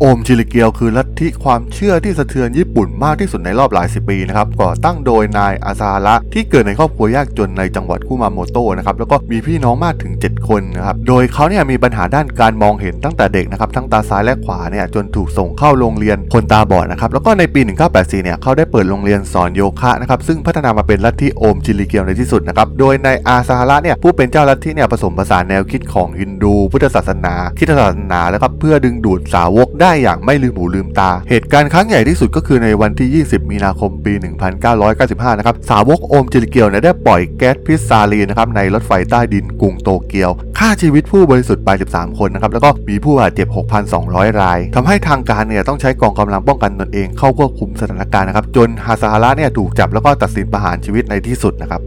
โอมชิริเกียวคือลัทธิความเชื่อที่สะเทือนญี่ปุ่นมากที่สุดในรอบหลายสิบปีนะครับก่อตั้งโดยนายอาซาฮาระที่เกิดในครอบครัวยากจนในจังหวัดคุมาโมโตะนะครับแล้วก็มีพี่น้องมากถึง7คนนะครับโดยเขาเนี่ยมีปัญหาด้านการมองเห็นตั้งแต่เด็กนะครับทั้งตาซ้ายและขวาเนี่ยจนถูกส่งเข้าโรงเรียนคนตาบอดนะครับแล้วก็ในปี1984เนี่ยเขาได้เปิดโรงเรียนสอนโยคะนะครับซึ่งพัฒนามาเป็นลัทธิโอมชิริเกียวในที่สุดนะครับโดยนายอาซาฮาระเนี่ยผู้เป็นเจ้าลัทธิเนี่ยผสมผสานแนวคิดของฮินดูพุทธศาสนาคริสตศาสนาแล้วครับเพื่อดึงดูดสาวกได้อย่างไม่ลืมหูลืมตาเหตุการณ์ครั้งใหญ่ที่สุดก็คือในวันที่20มีนาคมปี1995นะครับสาวกโอมจิริเกียวได้ปล่อยแก๊สพิษซาลีนนะครับในรถไฟใต้ดินกรุงโตเกียวฆ่าชีวิตผู้บริสุทธิ์ไป13คนนะครับแล้วก็มีผู้บาดเจ็บ 6,200 รายทำให้ทางการเนี่ยต้องใช้กองกำลังป้องกันตนเองเข้าควบคุมสถานการณ์นะครับจนอาซาฮาระเนี่ยถูกจับแล้วก็ตัดสินประหารชีวิตในที่สุดนะครับ